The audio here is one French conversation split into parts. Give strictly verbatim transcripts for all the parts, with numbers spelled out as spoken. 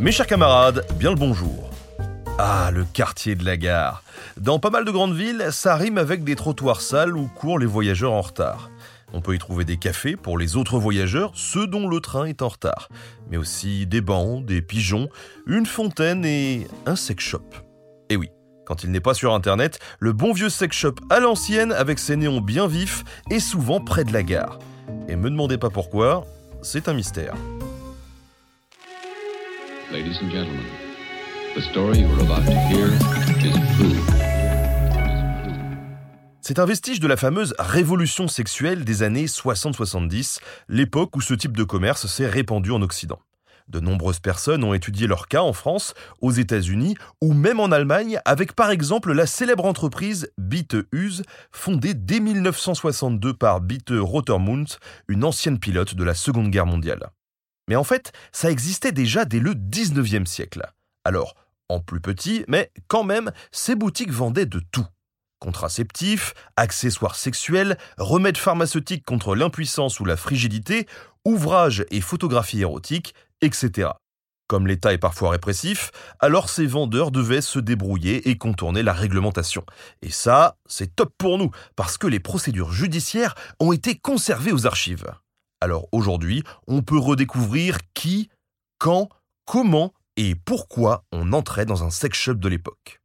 Mes chers camarades, bien le bonjour. Ah, le quartier de la gare. Dans pas mal de grandes villes, ça rime avec des trottoirs sales où courent les voyageurs en retard. On peut y trouver des cafés pour les autres voyageurs, ceux dont le train est en retard. Mais aussi des bancs, des pigeons, une fontaine et un sex shop. Eh oui, quand il n'est pas sur Internet, le bon vieux sex shop à l'ancienne avec ses néons bien vifs est souvent près de la gare. Et me demandez pas pourquoi, c'est un mystère. Ladies and gentlemen, the story you're about to hear is true. C'est un vestige de la fameuse révolution sexuelle des années soixante soixante-dix, l'époque où ce type de commerce s'est répandu en Occident. De nombreuses personnes ont étudié leur cas en France, aux États-Unis ou même en Allemagne, avec par exemple la célèbre entreprise Beate Uhse, fondée dès dix-neuf cent soixante-deux par Beate Rotermund, une ancienne pilote de la Seconde Guerre mondiale. Mais en fait, ça existait déjà dès le dix-neuvième siècle. Alors, en plus petit, mais quand même, ces boutiques vendaient de tout. Contraceptifs, accessoires sexuels, remèdes pharmaceutiques contre l'impuissance ou la frigidité, ouvrages et photographies érotiques, et cetera. Comme l'État est parfois répressif, alors ces vendeurs devaient se débrouiller et contourner la réglementation. Et ça, c'est top pour nous, parce que les procédures judiciaires ont été conservées aux archives. Alors aujourd'hui, on peut redécouvrir qui, quand, comment et pourquoi on entrait dans un sex shop de l'époque.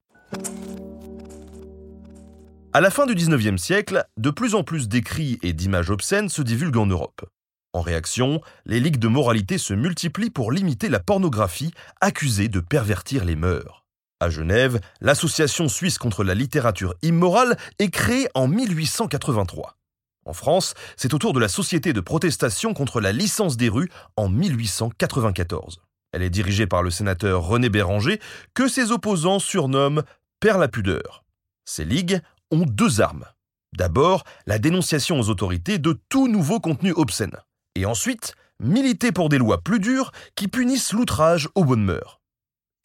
À la fin du dix-neuvième siècle, de plus en plus d'écrits et d'images obscènes se divulguent en Europe. En réaction, les ligues de moralité se multiplient pour limiter la pornographie, accusée de pervertir les mœurs. À Genève, l'Association suisse contre la littérature immorale est créée en mille huit cent quatre-vingt-trois. En France, c'est au tour de la Société de protestation contre la licence des rues en mille huit cent quatre-vingt-quatorze. Elle est dirigée par le sénateur René Béranger, que ses opposants surnomment « Père la pudeur ». Ces ligues ont deux armes. D'abord, la dénonciation aux autorités de tout nouveau contenu obscène. Et ensuite, militer pour des lois plus dures qui punissent l'outrage aux bonnes mœurs.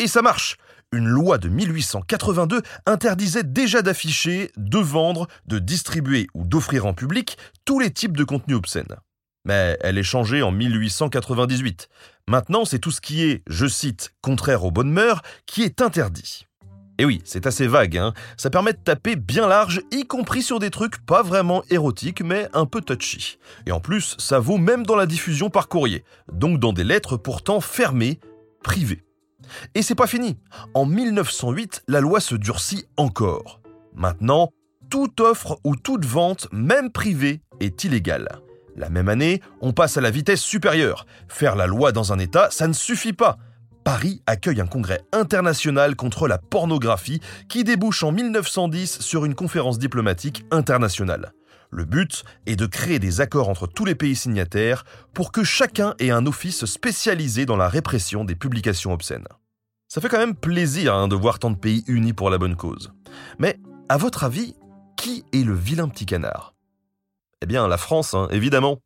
Et ça marche. Une loi de mille huit cent quatre-vingt-deux interdisait déjà d'afficher, de vendre, de distribuer ou d'offrir en public tous les types de contenus obscènes. Mais elle est changée en mille huit cent quatre-vingt-dix-huit. Maintenant, c'est tout ce qui est, je cite, « contraire aux bonnes mœurs » qui est interdit. Et oui, c'est assez vague, hein. Ça permet de taper bien large, y compris sur des trucs pas vraiment érotiques, mais un peu touchy. Et en plus, ça vaut même dans la diffusion par courrier, donc dans des lettres pourtant fermées, privées. Et c'est pas fini. En mille neuf cent huit, la loi se durcit encore. Maintenant, toute offre ou toute vente, même privée, est illégale. La même année, on passe à la vitesse supérieure. Faire la loi dans un État, ça ne suffit pas. Paris accueille un congrès international contre la pornographie qui débouche en mille neuf cent dix sur une conférence diplomatique internationale. Le but est de créer des accords entre tous les pays signataires pour que chacun ait un office spécialisé dans la répression des publications obscènes. Ça fait quand même plaisir hein, de voir tant de pays unis pour la bonne cause. Mais à votre avis, qui est le vilain petit canard ? Eh bien la France, hein, évidemment.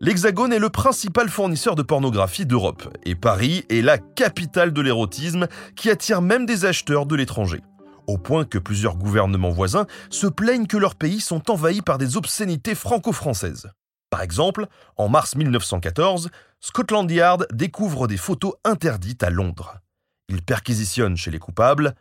L'Hexagone est le principal fournisseur de pornographie d'Europe, et Paris est la capitale de l'érotisme qui attire même des acheteurs de l'étranger, au point que plusieurs gouvernements voisins se plaignent que leurs pays sont envahis par des obscénités franco-françaises. Par exemple, en mars mille neuf cent quatorze, Scotland Yard découvre des photos interdites à Londres. Ils perquisitionnent chez les coupables.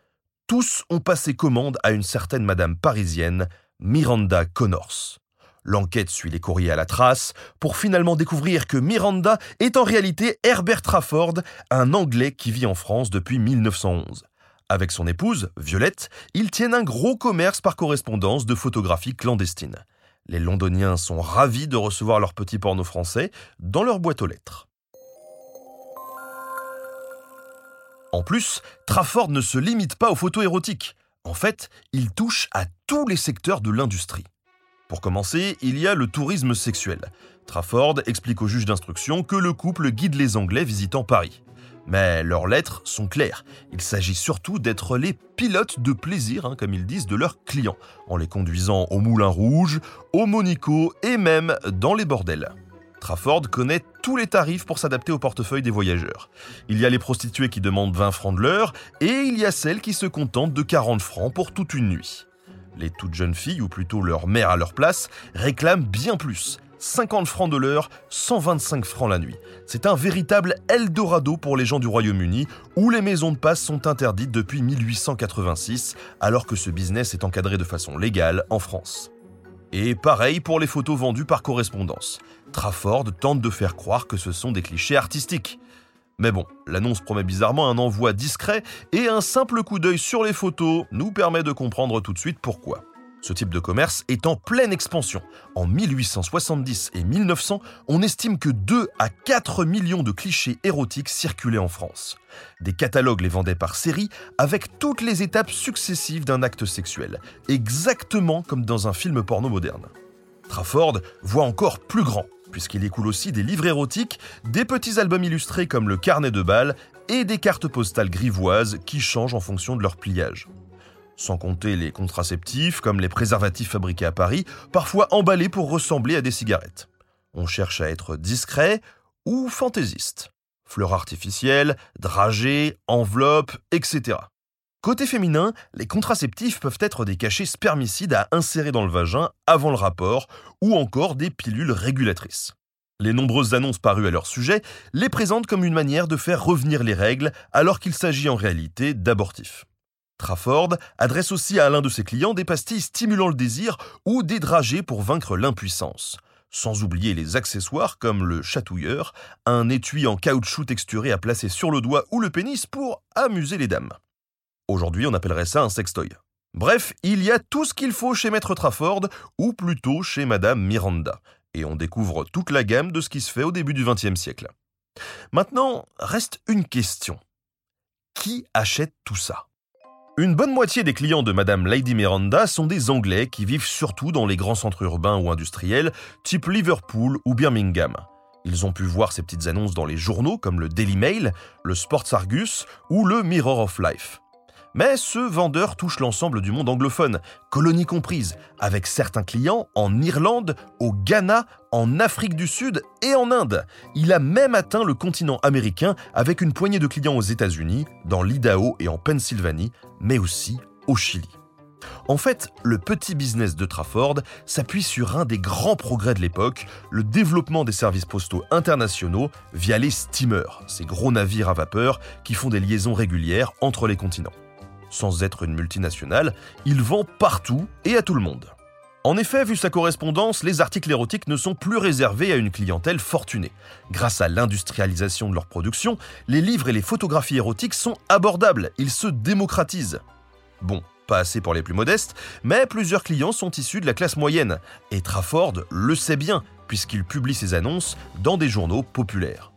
Tous ont passé commande à une certaine madame parisienne, Miranda Connors. L'enquête suit les courriers à la trace pour finalement découvrir que Miranda est en réalité Herbert Trafford, un Anglais qui vit en France depuis mille neuf cent onze. Avec son épouse, Violette, ils tiennent un gros commerce par correspondance de photographies clandestines. Les Londoniens sont ravis de recevoir leur petit porno français dans leur boîte aux lettres. En plus, Trafford ne se limite pas aux photos érotiques. En fait, il touche à tous les secteurs de l'industrie. Pour commencer, il y a le tourisme sexuel. Trafford explique au juge d'instruction que le couple guide les Anglais visitant Paris. Mais leurs lettres sont claires. Il s'agit surtout d'être les pilotes de plaisir, hein, comme ils disent, de leurs clients, en les conduisant au Moulin Rouge, au Monico et même dans les bordels. Trafford connaît tous les tarifs pour s'adapter au portefeuille des voyageurs. Il y a les prostituées qui demandent vingt francs de l'heure et il y a celles qui se contentent de quarante francs pour toute une nuit. Les toutes jeunes filles, ou plutôt leur mère à leur place, réclament bien plus, cinquante francs de l'heure, cent vingt-cinq francs la nuit. C'est un véritable Eldorado pour les gens du Royaume-Uni, où les maisons de passe sont interdites depuis mille huit cent quatre-vingt-six, alors que ce business est encadré de façon légale en France. Et pareil pour les photos vendues par correspondance. Trafford tente de faire croire que ce sont des clichés artistiques. Mais bon, l'annonce promet bizarrement un envoi discret et un simple coup d'œil sur les photos nous permet de comprendre tout de suite pourquoi. Ce type de commerce est en pleine expansion. En mille huit cent soixante-dix et mille neuf cents, on estime que deux à quatre millions de clichés érotiques circulaient en France. Des catalogues les vendaient par série, avec toutes les étapes successives d'un acte sexuel, exactement comme dans un film porno moderne. Trafford voit encore plus grand, puisqu'il écoule aussi des livres érotiques, des petits albums illustrés comme le carnet de bal et des cartes postales grivoises qui changent en fonction de leur pliage. Sans compter les contraceptifs, comme les préservatifs fabriqués à Paris, parfois emballés pour ressembler à des cigarettes. On cherche à être discret ou fantaisiste. Fleurs artificielles, dragées, enveloppes, et cetera. Côté féminin, les contraceptifs peuvent être des cachets spermicides à insérer dans le vagin avant le rapport ou encore des pilules régulatrices. Les nombreuses annonces parues à leur sujet les présentent comme une manière de faire revenir les règles alors qu'il s'agit en réalité d'abortifs. Trafford adresse aussi à l'un de ses clients des pastilles stimulant le désir ou des dragées pour vaincre l'impuissance. Sans oublier les accessoires comme le chatouilleur, un étui en caoutchouc texturé à placer sur le doigt ou le pénis pour amuser les dames. Aujourd'hui, on appellerait ça un sextoy. Bref, il y a tout ce qu'il faut chez Maître Trafford, ou plutôt chez Madame Miranda. Et on découvre toute la gamme de ce qui se fait au début du vingtième siècle. Maintenant, reste une question. Qui achète tout ça ? Une bonne moitié des clients de Madame Lady Miranda sont des Anglais qui vivent surtout dans les grands centres urbains ou industriels, type Liverpool ou Birmingham. Ils ont pu voir ces petites annonces dans les journaux comme le Daily Mail, le Sports Argus ou le Mirror of Life. Mais ce vendeur touche l'ensemble du monde anglophone, colonies comprises, avec certains clients en Irlande, au Ghana, en Afrique du Sud et en Inde. Il a même atteint le continent américain avec une poignée de clients aux États-Unis, dans l'Idaho et en Pennsylvanie, mais aussi au Chili. En fait, le petit business de Trafford s'appuie sur un des grands progrès de l'époque, le développement des services postaux internationaux via les steamers, ces gros navires à vapeur qui font des liaisons régulières entre les continents. Sans être une multinationale, il vend partout et à tout le monde. En effet, vu sa correspondance, les articles érotiques ne sont plus réservés à une clientèle fortunée. Grâce à l'industrialisation de leur production, les livres et les photographies érotiques sont abordables, ils se démocratisent. Bon, pas assez pour les plus modestes, mais plusieurs clients sont issus de la classe moyenne, et Trafford le sait bien, puisqu'il publie ses annonces dans des journaux populaires.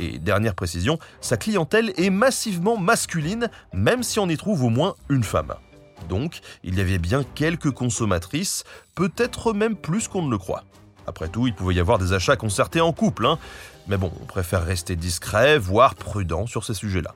Et dernière précision, sa clientèle est massivement masculine, même si on y trouve au moins une femme. Donc, il y avait bien quelques consommatrices, peut-être même plus qu'on ne le croit. Après tout, il pouvait y avoir des achats concertés en couple, hein. Mais bon, on préfère rester discret, voire prudent sur ces sujets-là.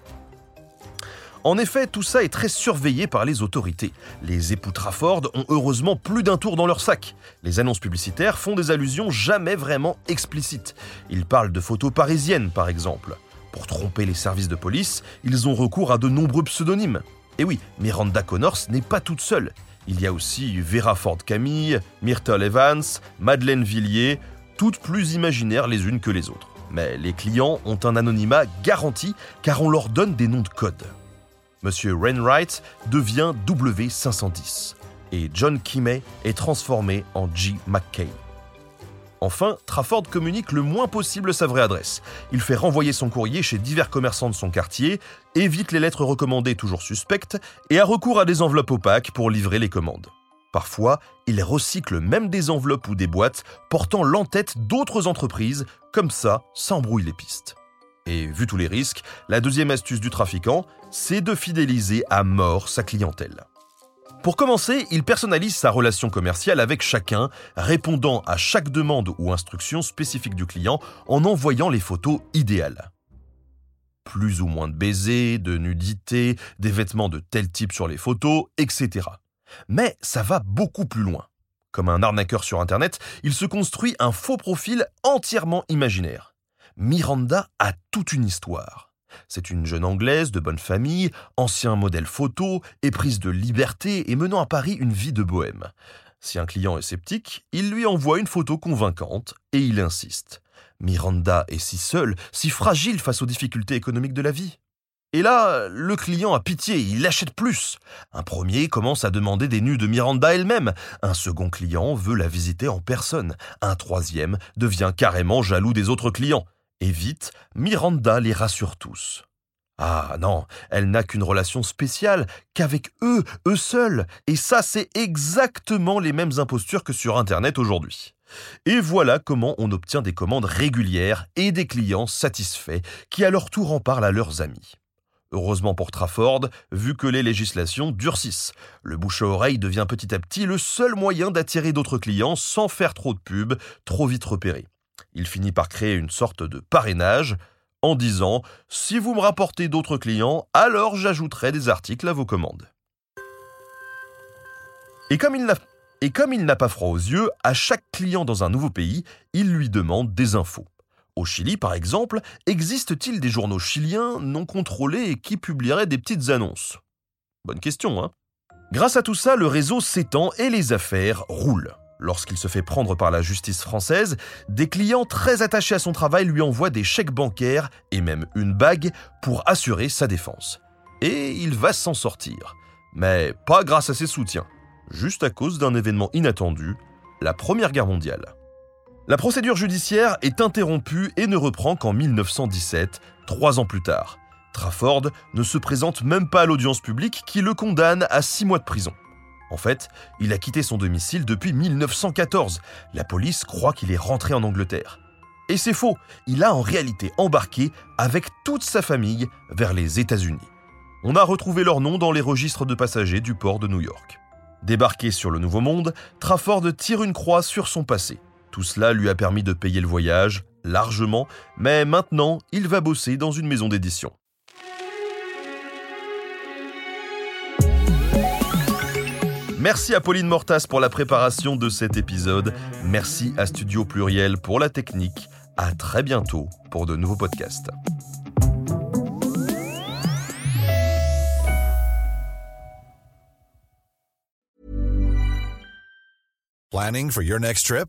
En effet, tout ça est très surveillé par les autorités. Les époux Trafford ont heureusement plus d'un tour dans leur sac. Les annonces publicitaires font des allusions jamais vraiment explicites. Ils parlent de photos parisiennes, par exemple. Pour tromper les services de police, ils ont recours à de nombreux pseudonymes. Et oui, Miranda Connors n'est pas toute seule. Il y a aussi Vera Ford Camille, Myrtle Evans, Madeleine Villiers, toutes plus imaginaires les unes que les autres. Mais les clients ont un anonymat garanti car on leur donne des noms de code. Monsieur Wainwright devient W cinq cent dix et John Kimay est transformé en G. McCain. Enfin, Trafford communique le moins possible sa vraie adresse. Il fait renvoyer son courrier chez divers commerçants de son quartier, évite les lettres recommandées toujours suspectes et a recours à des enveloppes opaques pour livrer les commandes. Parfois, il recycle même des enveloppes ou des boîtes portant l'entête d'autres entreprises, comme ça, ça embrouille les pistes. Et vu tous les risques, la deuxième astuce du trafiquant, c'est de fidéliser à mort sa clientèle. Pour commencer, il personnalise sa relation commerciale avec chacun, répondant à chaque demande ou instruction spécifique du client en envoyant les photos idéales. Plus ou moins de baisers, de nudité, des vêtements de tel type sur les photos, et cetera. Mais ça va beaucoup plus loin. Comme un arnaqueur sur Internet, il se construit un faux profil entièrement imaginaire. Miranda a toute une histoire. C'est une jeune Anglaise de bonne famille, ancien modèle photo, éprise de liberté et menant à Paris une vie de bohème. Si un client est sceptique, il lui envoie une photo convaincante et il insiste. Miranda est si seule, si fragile face aux difficultés économiques de la vie. Et là, le client a pitié, il achète plus. Un premier commence à demander des nus de Miranda elle-même. Un second client veut la visiter en personne. Un troisième devient carrément jaloux des autres clients. Et vite, Miranda les rassure tous. Ah non, elle n'a qu'une relation spéciale, qu'avec eux, eux seuls. Et ça, c'est exactement les mêmes impostures que sur Internet aujourd'hui. Et voilà comment on obtient des commandes régulières et des clients satisfaits qui à leur tour en parlent à leurs amis. Heureusement pour Trafford, vu que les législations durcissent, le bouche à oreille devient petit à petit le seul moyen d'attirer d'autres clients sans faire trop de pub, trop vite repéré. Il finit par créer une sorte de parrainage en disant « Si vous me rapportez d'autres clients, alors j'ajouterai des articles à vos commandes. » Et comme il n'a Et comme il n'a pas froid aux yeux, à chaque client dans un nouveau pays, il lui demande des infos. Au Chili, par exemple, existe-t-il des journaux chiliens non contrôlés et qui publieraient des petites annonces ? Bonne question, hein ? Grâce à tout ça, le réseau s'étend et les affaires roulent. Lorsqu'il se fait prendre par la justice française, des clients très attachés à son travail lui envoient des chèques bancaires et même une bague pour assurer sa défense. Et il va s'en sortir. Mais pas grâce à ses soutiens. Juste à cause d'un événement inattendu, la Première Guerre mondiale. La procédure judiciaire est interrompue et ne reprend qu'en dix-neuf cent dix-sept, trois ans plus tard. Trafford ne se présente même pas à l'audience publique qui le condamne à six mois de prison. En fait, il a quitté son domicile depuis dix-neuf cent quatorze. La police croit qu'il est rentré en Angleterre. Et c'est faux, il a en réalité embarqué avec toute sa famille vers les États-Unis. On a retrouvé leur nom dans les registres de passagers du port de New York. Débarqué sur le Nouveau Monde, Trafford tire une croix sur son passé. Tout cela lui a permis de payer le voyage, largement, mais maintenant, il va bosser dans une maison d'édition. Merci à Pauline Mortas pour la préparation de cet épisode. Merci à Studio Pluriel pour la technique. À très bientôt pour de nouveaux podcasts. Planning for your next trip?